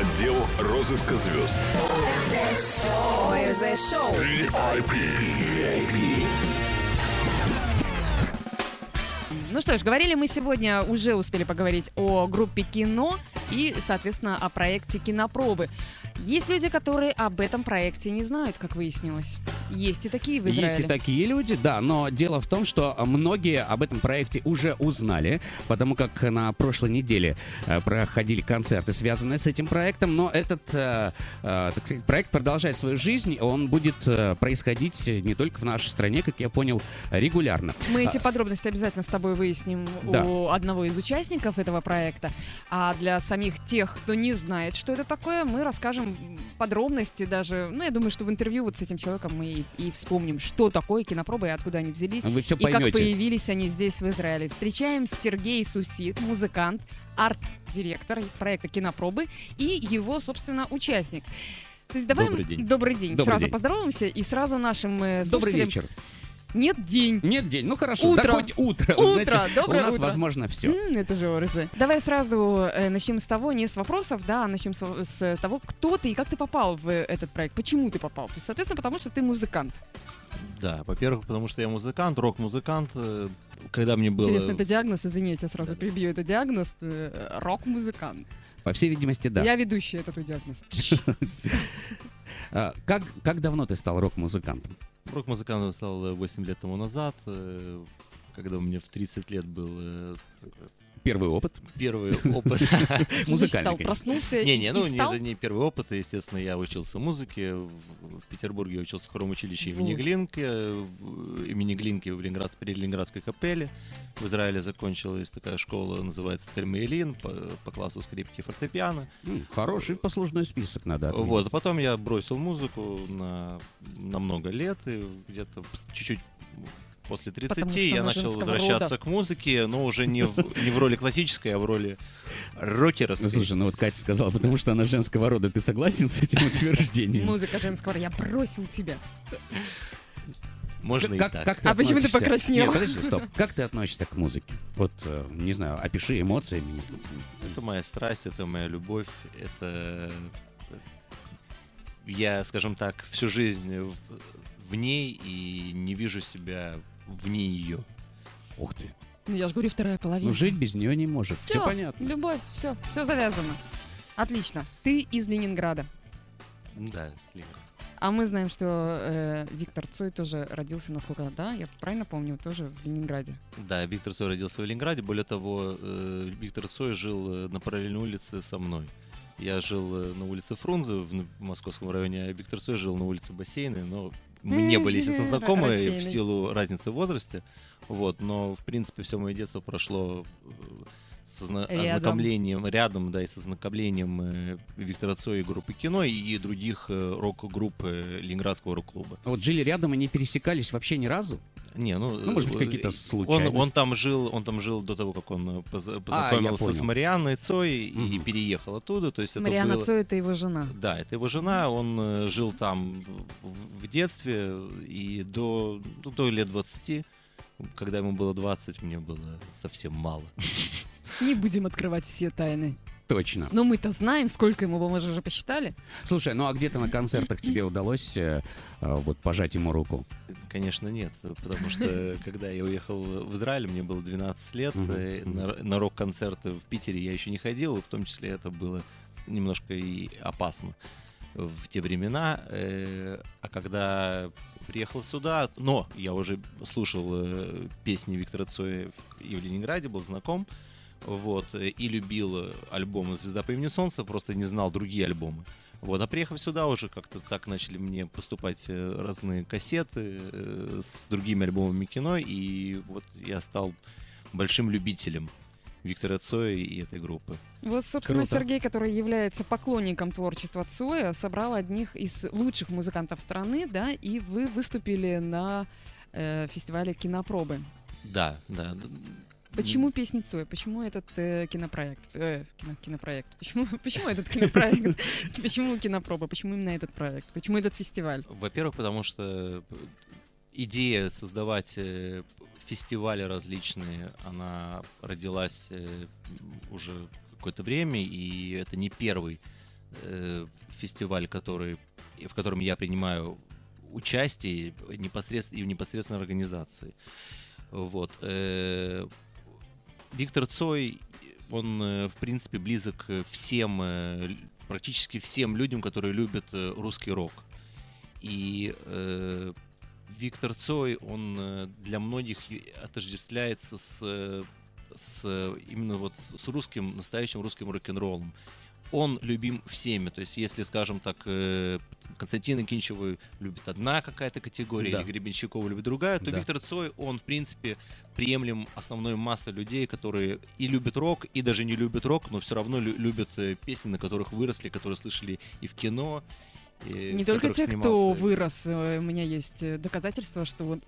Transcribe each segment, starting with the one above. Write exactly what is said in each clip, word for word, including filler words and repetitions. отдел розыска звезд. ОРЗ-шоу. ви ай пи. Ну что ж, говорили мы сегодня, уже успели поговорить о группе «Кино» и, соответственно, о проекте «Кинопробы». Есть люди, которые об этом проекте не знают, как выяснилось. Есть и такие в Израиле. Есть и такие люди, да, но дело в том, что многие об этом проекте уже узнали, потому как на прошлой неделе проходили концерты, связанные с этим проектом, но этот, так сказать, проект продолжает свою жизнь, он будет происходить не только в нашей стране, как я понял, регулярно. Мы эти подробности обязательно с тобой выясним, да, у одного из участников этого проекта, а для самих тех, кто не знает, что это такое, мы расскажем подробности даже, ну, я думаю, что в интервью вот с этим человеком мы и, и вспомним, что такое кинопробы и откуда они взялись, вы все поймете, и как появились они здесь, в Израиле. Встречаем Сергей Сусид, музыкант, арт-директор проекта «Кинопробы» и его, собственно, участник. То есть давай... Добрый день. Добрый день. Добрый сразу день. Поздороваемся и сразу нашим слушателям... Добрый вечер. Нет, день. Нет, день. Ну хорошо, утро. Да хоть утро. Утро, знаете, доброе утро. У нас, утро. Возможно, все. М-м, это же ОРЗ. Давай сразу э, начнем с того, не с вопросов, да, а начнем с, с того, кто ты и как ты попал в этот проект. Почему ты попал? То есть, соответственно, потому что ты музыкант. Да, во-первых, потому что я музыкант, рок-музыкант. Когда мне было... Интересно, это диагноз, извини, я тебя сразу прибью. Это диагноз э, рок-музыкант. По всей видимости, да. Я ведущий, это твой диагноз. Как, как давно ты стал рок-музыкантом? Рок-музыкантом стал восемь лет тому назад, когда у меня в тридцать лет был... Первый опыт? Первый опыт. Музыкальный. Проснулся не, не, ну, это не первый опыт. Естественно, я учился музыке. В Петербурге я учился в хоровом училище имени Глинки. Имени Глинки в Ленинград, при Ленинградской капелле. В Израиле закончилась такая школа, называется Тель-Мейлин, по, по классу скрипки и фортепиано. Хороший послужной список надо отменить. Вот, потом я бросил музыку на, на много лет, и где-то чуть-чуть... После тридцати я начал возвращаться рода. К музыке, но уже не в, не в роли классической, а в роли рокера. Ну, слушай, ну вот Катя сказала, потому что она женского рода. Ты согласен с этим утверждением? Музыка женского рода. Я бросил тебя. Можно как, и так. Как ты а относишься... почему ты покраснел? Нет, подожди, стоп. Как ты относишься к музыке? Вот, не знаю, опиши эмоциями. Не знаю. Это моя страсть, это моя любовь, это... Я, скажем так, всю жизнь в, в ней и не вижу себя... вне ее. Ух ты. Ну я же говорю, вторая половина. Ну жить без нее не может. Все, все понятно. Любовь, все, все завязано. Отлично. Ты из Ленинграда. Да, из Ленинграда. А мы знаем, что э, Виктор Цой тоже родился, насколько, да, я правильно помню, тоже в Ленинграде. Да, Виктор Цой родился в Ленинграде. Более того, э, Виктор Цой жил на параллельной улице со мной. Я жил на улице Фрунзе в московском районе, а Виктор Цой жил на улице Бассейной, но... Мы не были, естественно, знакомы России. В силу разницы в возрасте, вот, но, в принципе, все мое детство прошло с зна- ознакомлением, рядом, да, и с ознакомлением э, Виктора Цоя и группы «Кино» и других э, рок-групп э, Ленинградского рок-клуба. А вот жили рядом и не пересекались вообще ни разу? Не, ну, ну может быть, какие-то случайности. Он, он, там жил, он там жил до того, как он познакомился а, с Марьяной Цой угу. и переехал оттуда. То есть Марьяна это было... Цой — это его жена. Да, это его жена. Он жил там в, в детстве и до, ну, до лет двадцати. Когда ему было двадцать, мне было совсем мало. Не будем открывать все тайны. Точно. Но мы-то знаем, сколько ему было, мы же уже посчитали. Слушай, ну а где-то на концертах тебе удалось э, вот пожать ему руку? Конечно, нет, потому что когда я уехал в Израиль, мне было двенадцать лет, uh-huh. на, на рок-концерты в Питере я еще не ходил, и в том числе это было немножко и опасно в те времена. Э, а когда приехал сюда, но я уже слушал э, песни Виктора Цоя и в Ленинграде, был знаком. Вот, и любил альбомы «Звезда по имени Солнца», просто не знал другие альбомы. Вот, а приехав сюда, уже как-то так начали мне поступать разные кассеты с другими альбомами «Кино», и вот я стал большим любителем Виктора Цоя и этой группы. Вот, собственно, круто. Сергей, который является поклонником творчества Цоя, собрал одних из лучших музыкантов страны, да, и вы выступили на э, фестивале «Кинопробы». Да, да. Почему песни Цоя? Почему этот э, кинопроект? Э, кино, кинопроект. Почему, почему этот кинопроект? Почему кинопроба? Почему именно этот проект? Почему этот фестиваль? Во-первых, потому что идея создавать фестивали различные, она родилась уже какое-то время, и это не первый э, фестиваль, который, в котором я принимаю участие непосредственно, и в непосредственной организации. Вот. Э, Виктор Цой, он, в принципе, близок всем, практически всем людям, которые любят русский рок. И э, Виктор Цой, он для многих отождествляется с, с именно вот с русским, настоящим русским рок-н-роллом. Он любим всеми. То есть, если, скажем так, Константина Кинчева любит одна какая-то категория, да. Игоря Гребенщикова любит другая, то да. Виктор Цой, он, в принципе, приемлем основной массе людей, которые и любят рок, и даже не любят рок, но все равно любят песни, на которых выросли, которые слышали и в кино. И не только те, снимался. Кто вырос. У меня есть доказательства, что вот,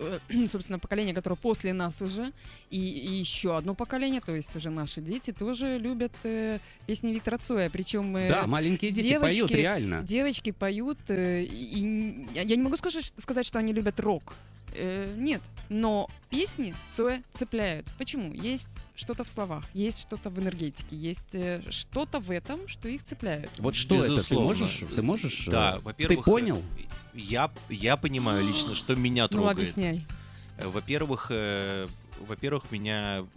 собственно, поколение, которое после нас уже, и, и еще одно поколение, то есть уже наши дети, тоже любят э, песни Виктора Цоя. Причем э, да, маленькие дети девочки, поют, реально. Девочки поют. Э, и, я не могу сказать, сказать, что они любят рок. Э, нет, но песни Цоя цепляют. Почему? Есть что-то в словах, есть что-то в энергетике, есть э, что-то в этом, что их цепляет. Вот что безусловно. Это? Ты можешь? Ты можешь? Да, во-первых, ты понял? Я, я понимаю лично, что меня трогает. Ну, объясняй. Во-первых, э, во-первых, меня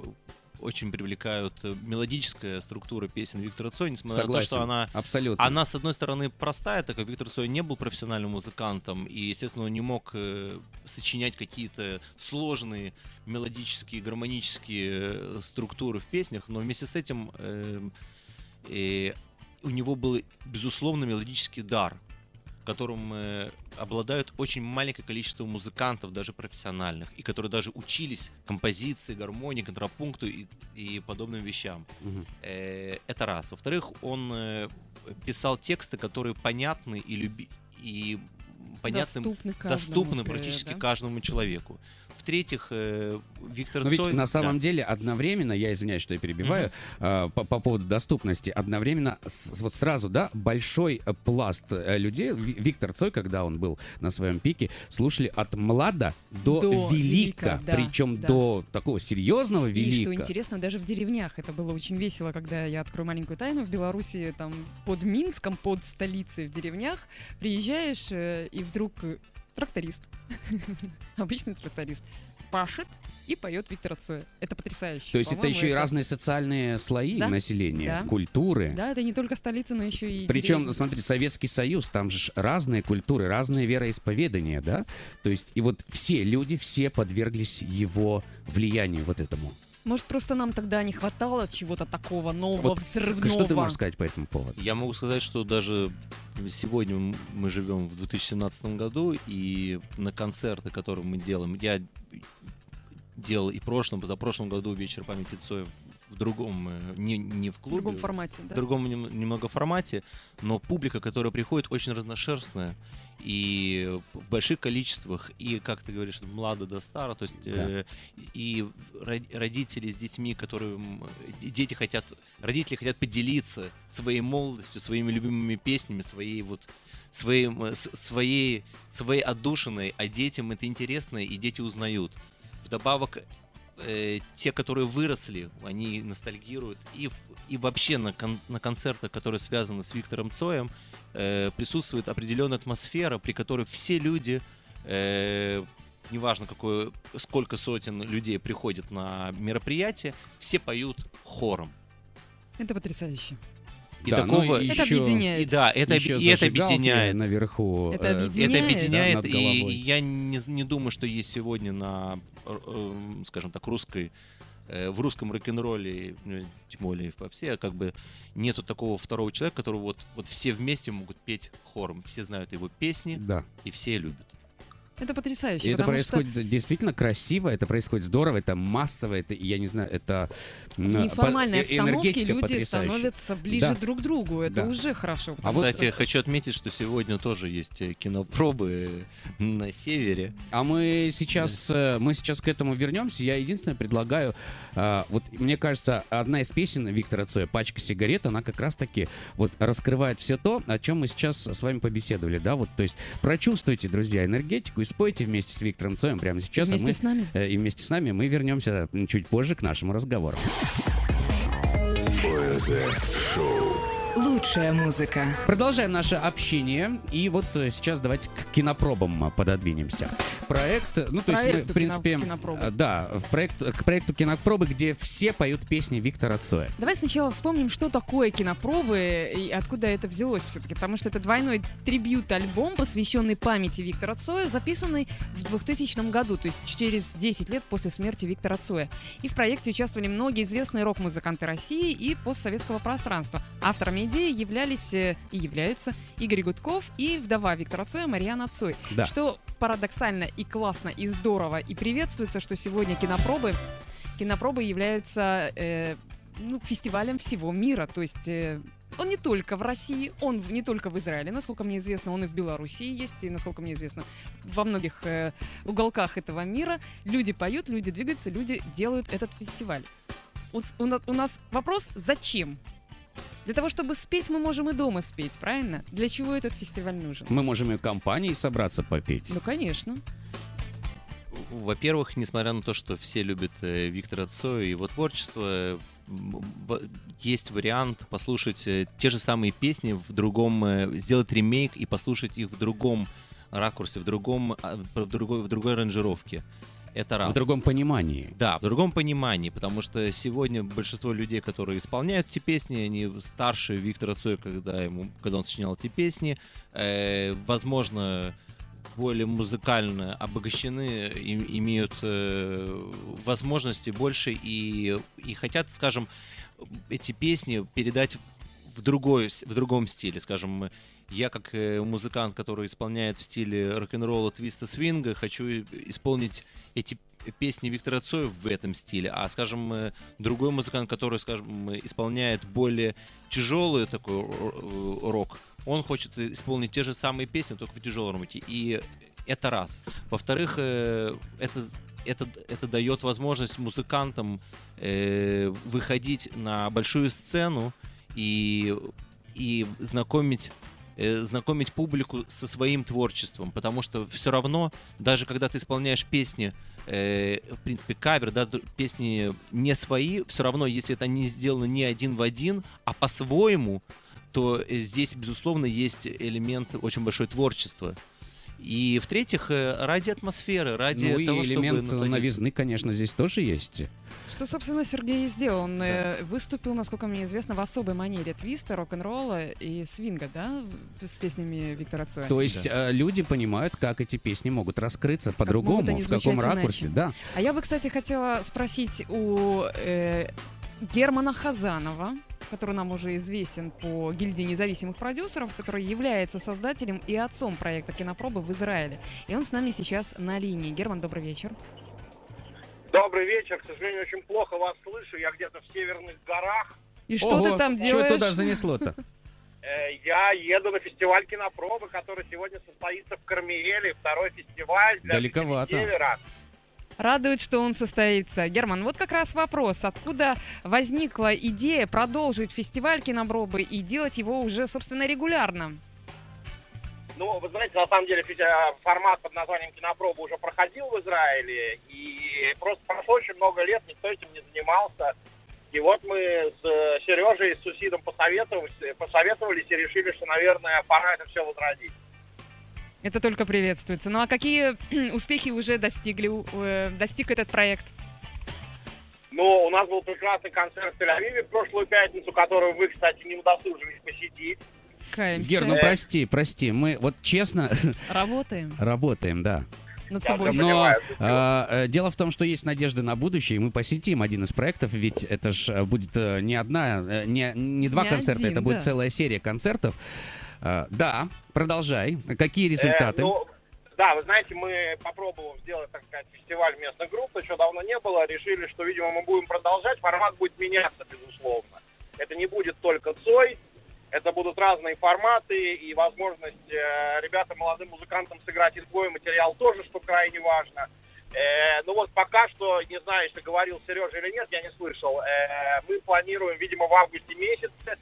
очень привлекают мелодическая структура песен Виктора Цоя, несмотря согласен, на то, что она, абсолютно. Она, с одной стороны, простая, так как Виктор Цой не был профессиональным музыкантом, и, естественно, он не мог э, сочинять какие-то сложные мелодические, гармонические э, структуры в песнях, но вместе с этим э, э, у него был, безусловно, мелодический дар, которым э, обладают очень маленькое количество музыкантов, даже профессиональных, и которые даже учились композиции, гармонии, контрапункту и, и подобным вещам. Угу. Э, это раз. Во-вторых, он э, писал тексты, которые понятны и, люби... и понятны, доступны, каждому, доступны практически да? каждому человеку. В-третьих, э, Виктор Цой... Но ведь на самом да. деле одновременно, я извиняюсь, что я перебиваю, mm-hmm. э, по, по поводу доступности, одновременно с, вот сразу, да, большой пласт людей, Виктор Цой, когда он был на своем пике, слушали от млада до, до велика, велика да, причем да. до такого серьезного велика. И что интересно, даже в деревнях это было очень весело, когда я открою маленькую тайну, в Беларуси, там, под Минском, под столицей в деревнях, приезжаешь э, и вдруг... Тракторист. Обычный тракторист. Пашет и поет Виктора Цоя. Это потрясающе. То есть по-моему, это еще это... и разные социальные слои да? населения, да. культуры. Да, это не только столица, но еще и... Причем, деревья. Смотри, Советский Союз, там же разные культуры, разные вероисповедания, да? То есть и вот все люди, все подверглись его влиянию вот этому. Может, просто нам тогда не хватало чего-то такого нового, вот, взрывного? Что ты можешь сказать по этому поводу? Я могу сказать, что даже сегодня мы живем в две тысячи семнадцатом году, и на концерты, которые мы делаем, я делал и в прошлом, позапрошлом году вечер памяти Цоя в другом, не, не в клубе. В другом формате, да. В другом немного формате, но публика, которая приходит, очень разношерстная. И в больших количествах, и, как ты говоришь, от млада до стара, то есть да. э, и родители с детьми, которые дети хотят, родители хотят поделиться своей молодостью, своими любимыми песнями, своей вот своим, своей, своей отдушиной, а детям это интересно, и дети узнают. Вдобавок, э, те, которые выросли, они ностальгируют, и, и вообще на, кон- на концертах, которые связаны с Виктором Цоем, присутствует определенная атмосфера, при которой все люди, э, неважно какое, сколько сотен людей приходит на мероприятие, все поют хором. Это потрясающе. И да, такого... Это еще... объединяет. И, да, это, об... и это объединяет. Наверху, это объединяет. Это объединяет, да, и я не, не думаю, что есть сегодня на, скажем так, русской... в русском рок-н-ролле, тем более в попсе, как бы нету такого второго человека, которого вот, вот все вместе могут петь хором. Все знают его песни, да. и все любят. Это потрясающе. И это происходит что... действительно красиво, это происходит здорово, это массово, это, я не знаю, это... В неформальной обстановке люди потрясающая. Становятся ближе да. друг к другу, это да. уже хорошо. А кстати, вот... хочу отметить, что сегодня тоже есть кинопробы на севере. А мы сейчас, да. мы сейчас к этому вернемся. Я единственное предлагаю, вот мне кажется, одна из песен Виктора Цоя, «Пачка сигарет», она как раз-таки вот раскрывает все то, о чем мы сейчас с вами побеседовали, да, вот, то есть прочувствуйте, друзья, энергетику, спойте вместе с Виктором Цоем прямо сейчас. И вместе, мы, с нами. Э, и вместе с нами мы вернемся чуть позже к нашему разговору. Лучшая музыка. Продолжаем наше общение. И вот сейчас давайте к кинопробам пододвинемся. Проект, ну то проекту есть, в принципе, кино, да, в проект, к проекту кинопробы, где все поют песни Виктора Цоя. Давай сначала вспомним, что такое кинопробы и откуда это взялось все-таки, потому что это двойной трибьют-альбом, посвященный памяти Виктора Цоя, записанный в двухтысячном году, то есть через десять лет после смерти Виктора Цоя. И в проекте участвовали многие известные рок-музыканты России и постсоветского пространства. Авторами идеи являлись и являются Игорь Гудков и вдова Виктора Цоя Марьяна Цой. Да. Что парадоксально и классно, и здорово, и приветствуется, что сегодня кинопробы, кинопробы являются э, ну, фестивалем всего мира. То есть э, он не только в России, он не только в Израиле. Насколько мне известно, он и в Беларуси есть, и, насколько мне известно, во многих э, уголках этого мира люди поют, люди двигаются, люди делают этот фестиваль. У, у, у нас вопрос «Зачем?». Для того, чтобы спеть, мы можем и дома спеть, правильно? Для чего этот фестиваль нужен? Мы можем и компанией собраться попеть. Ну, конечно. Во-первых, несмотря на то, что все любят Виктора Цоя и его творчество, есть вариант послушать те же самые песни в другом, сделать ремейк и послушать их в другом ракурсе, в, другом, в, другой, в другой аранжировке. Это раз. В другом понимании. Да, в другом понимании, потому что сегодня большинство людей, которые исполняют эти песни, они старше Виктора Цоя, когда, ему, когда он сочинял эти песни, э, возможно, более музыкально обогащены, и, имеют э, возможности больше и, и хотят, скажем, эти песни передать в, другой, в другом стиле, скажем. Я, как музыкант, который исполняет в стиле рок-н-ролла, твиста, свинга, хочу исполнить эти песни Виктора Цоя в этом стиле. А, скажем, другой музыкант, который, скажем, исполняет более тяжелый такой рок, он хочет исполнить те же самые песни, только в тяжелом роке. И это раз. Во-вторых, это... Это, это дает возможность музыкантам э, выходить на большую сцену и, и знакомить знакомить публику со своим творчеством, потому что все равно, даже когда ты исполняешь песни, э, в принципе, кавер, да, песни не свои, все равно, если это не сделано не один в один, а по-своему, то здесь, безусловно, есть элемент очень большое творчества. И, в-третьих, ради атмосферы, ради ну, того, чтобы... Ну и элемент насладиться. Новизны, конечно, здесь тоже есть. Что, собственно, Сергей и сделал. Он да. выступил, насколько мне известно, в особой манере твиста, рок-н-ролла и свинга, да, с песнями Виктора Цоя. То есть да. люди понимают, как эти песни могут раскрыться по-другому, в каком ракурсе. Да. А я бы, кстати, хотела спросить у э, Германа Хазанова, который нам уже известен по гильдии независимых продюсеров, который является создателем и отцом проекта «Кинопробы» в Израиле. И он с нами сейчас на линии. Герман, добрый вечер. Добрый вечер. К сожалению, очень плохо вас слышу. Я где-то в северных горах. И что Ого, ты там делаешь? Что туда занесло-то? Я еду на фестиваль «Кинопробы», который сегодня состоится в Кармиеле. Второй фестиваль для севера. Радует, что он состоится. Герман, вот как раз вопрос. Откуда возникла идея продолжить фестиваль «Кинопробы» и делать его уже, собственно, регулярно? Ну, вы знаете, на самом деле формат под названием «Кинопробы» уже проходил в Израиле. И просто прошло очень много лет, никто этим не занимался. И вот мы с Сережей и с Сусидом посоветовались, посоветовались и решили, что, наверное, пора это все возродить. Это только приветствуется. Ну а какие успехи уже достигли, э, достиг этот проект? Ну, у нас был прекрасный концерт в Тель-Авиве в прошлую пятницу, который вы, кстати, не удосужились посетить. Каемся. Гер, ну прости, прости, мы вот честно... Работаем. Работаем, да. Над собой. Но э, дело в том, что есть надежда на будущее, и мы посетим один из проектов, ведь это ж будет не одна, не, не два не концерта, один, это да. будет целая серия концертов. Uh, да, продолжай. Какие результаты? Э, ну, да, вы знаете, мы попробовали сделать, так сказать, фестиваль местных групп, еще давно не было, решили, что, видимо, мы будем продолжать, формат будет меняться, безусловно. Это не будет только Цой, это будут разные форматы и возможность э, ребятам, молодым музыкантам сыграть изгой материал тоже, что крайне важно. Э, ну вот пока что, не знаю, если говорил Сережа или нет, я не слышал, э, мы планируем, видимо, в августе месяце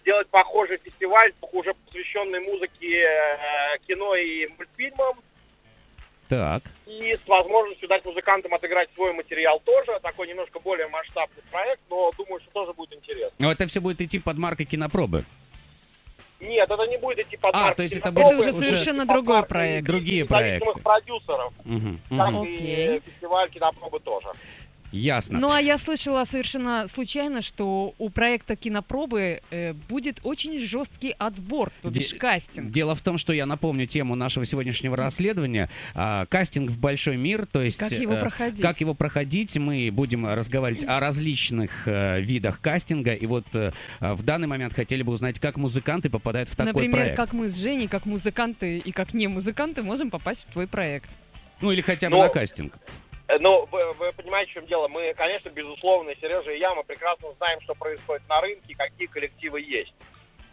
сделать похожий фестиваль, уже посвященный музыке, э, кино и мультфильмам. Так. И с возможностью дать музыкантам отыграть свой материал тоже. Такой немножко более масштабный проект, но думаю, что тоже будет интересно. Но это все будет идти под маркой «Кинопробы». Нет, это не будет идти под маркетинг. А, то есть это будет уже совершенно другой проект. Другие проекты. Зависимых продюсеров. Угу. Там угу. и фестиваль «Кинопробы» тоже. Ясно. Ну, а я слышала совершенно случайно, что у проекта «Кинопробы» э, будет очень жесткий отбор, то бишь Де- кастинг. Дело в том, что я напомню тему нашего сегодняшнего расследования. Э, кастинг в большой мир, то есть... Как его проходить. Э, как его проходить. Мы будем разговаривать о различных э, видах кастинга. И вот э, в данный момент хотели бы узнать, как музыканты попадают в такой Например, проект. Например, как мы с Женей, как музыканты и как не музыканты можем попасть в твой проект. Ну, или хотя бы Но... на кастинг. Ну, вы, вы понимаете, в чем дело. Мы, конечно, безусловно, Сережа и я, мы прекрасно знаем, что происходит на рынке, какие коллективы есть.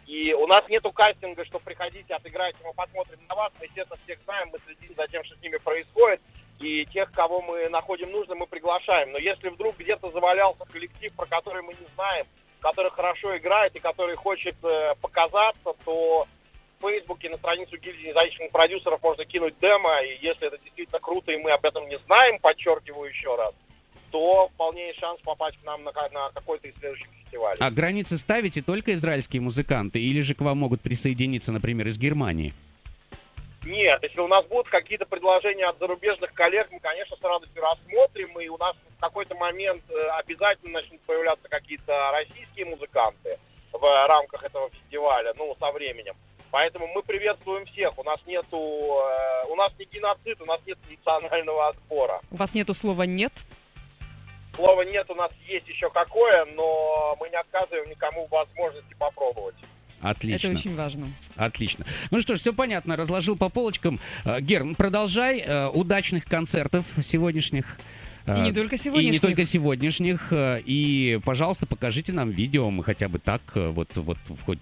И у нас нету кастинга, что приходите, отыграйте, мы посмотрим на вас. Мы, естественно, всех знаем, мы следим за тем, что с ними происходит. И тех, кого мы находим нужным, мы приглашаем. Но если вдруг где-то завалялся коллектив, про который мы не знаем, который хорошо играет и который хочет э, показаться, то... В Фейсбуке на страницу гильдии независимых продюсеров можно кинуть демо, и если это действительно круто, и мы об этом не знаем, подчеркиваю еще раз, то вполне есть шанс попасть к нам на, на какой-то из следующих фестивалей. А границы ставите только израильские музыканты, или же к вам могут присоединиться, например, из Германии? Нет, если у нас будут какие-то предложения от зарубежных коллег, мы, конечно, с радостью рассмотрим, и у нас в какой-то момент обязательно начнут появляться какие-то российские музыканты в рамках этого фестиваля, ну, со временем. Поэтому мы приветствуем всех. У нас нету, э, у нас не геноцид, у нас нет национального отбора. У вас нету слова «нет»? Слова «нет» у нас есть еще какое, но мы не отказываем никому в возможности попробовать. Отлично. Это очень важно. Отлично. Ну что ж, все понятно, разложил по полочкам. Герм, продолжай. Удачных концертов сегодняшних. И не только сегодняшних. И не только сегодняшних. И, пожалуйста, покажите нам видео, мы хотя бы так вот, вот хоть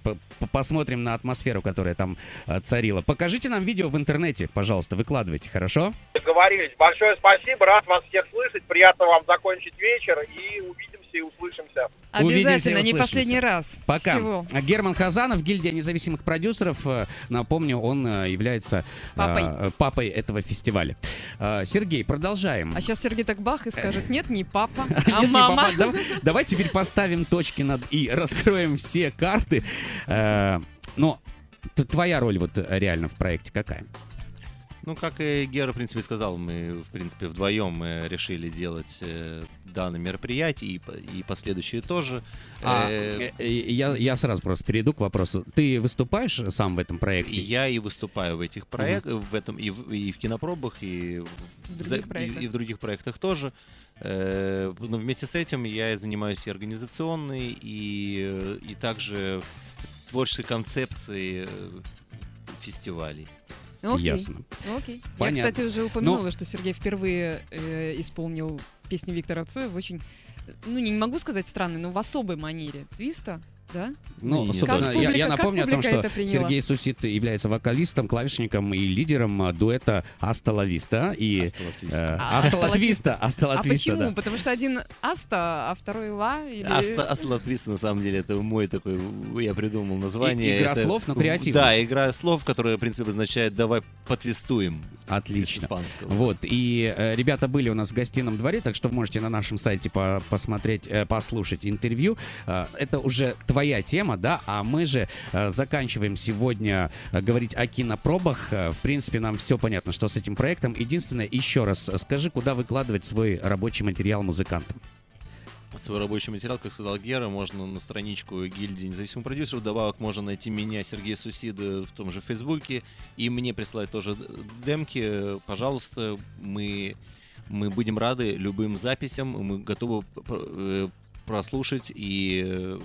посмотрим на атмосферу, которая там царила. Покажите нам видео в интернете, пожалуйста, выкладывайте, хорошо? Договорились. Большое спасибо, рад вас всех слышать. Приятно вам закончить вечер и увидимся и услышимся. Обязательно, не последний раз. Пока. Всего. Герман Хазанов, гильдия независимых продюсеров. Напомню, он является папой, а, папой этого фестиваля. А, Сергей, продолжаем. А сейчас Сергей так бах и скажет, нет, не папа, а нет, мама. Не папа. Давай, давай теперь поставим точки над «и», раскроем все карты. А, но твоя роль вот реально в проекте какая? Ну, как и Гера, в принципе, сказал, мы, в принципе, вдвоем мы решили делать э, данное мероприятие и, и последующие тоже. А, э, э, я, я сразу просто перейду к вопросу. Ты выступаешь сам в этом проекте? Я и выступаю в этих проектах, угу. в этом и в, и в кинопробах, и в, за, и, и в других проектах тоже. Э, но вместе с этим я занимаюсь и организационной, и, и также творческой концепцией фестивалей. Окей. Ясно. Окей. Понятно. Я, кстати, уже упомянула, Но... что Сергей впервые э, исполнил песни Виктора Цоя в очень, ну, не могу сказать странной, но в особой манере твиста. Да? Ну, собственно, публика, я, я напомню о том, что Сергей Сусид является вокалистом, клавишником и лидером дуэта «Асталависта». И... «Асталависта». А почему? Да. Потому что один «Аста», а второй «Ла». Или... «Асталависта», на самом деле, это мой такой, я придумал название. И, игра это... слов, но креативно. Да, игра слов, которая, в принципе, означает «давай потвистуем». Отлично. Вот, и э, ребята были у нас в гостином дворе, так что можете на нашем сайте по- посмотреть, э, послушать интервью. Э, это уже твоя тема, да, а мы же э, заканчиваем сегодня э, говорить о кинопробах. Э, в принципе, нам все понятно, что с этим проектом. Единственное, еще раз скажи, куда выкладывать свой рабочий материал музыкантам? Свой рабочий материал, как сказал Гера, можно на страничку гильдии независимых продюсеров. Добавок можно найти меня, Сергея Сусида, в том же Фейсбуке. И мне присылать тоже демки. Пожалуйста, мы, мы будем рады любым записям. Мы готовы прослушать и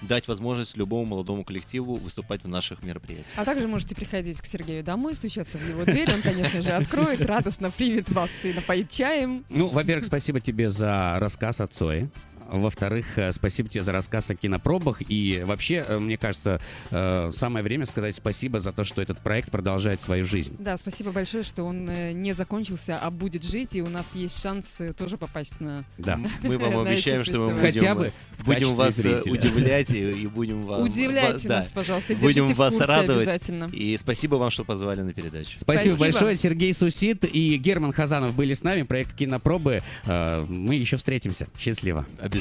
дать возможность любому молодому коллективу выступать в наших мероприятиях. А также можете приходить к Сергею домой, стучаться в его дверь, он, конечно же, откроет, радостно примет вас и напоит чаем. Ну, во-первых, спасибо тебе за рассказ о Цое. Во-вторых, спасибо тебе за рассказ о кинопробах. И вообще, мне кажется, самое время сказать спасибо за то, что этот проект продолжает свою жизнь. Да, спасибо большое, что он не закончился, а будет жить. И у нас есть шанс тоже попасть на... Да, мы вам обещаем, что мы будем вас удивлять и будем вам... Удивляйте нас, пожалуйста, держите в курсе обязательно. И спасибо вам, что позвали на передачу. Спасибо большое. Сергей Сусид и Герман Хазанов были с нами. Проект «Кинопробы». Мы еще встретимся. Счастливо. Обязательно.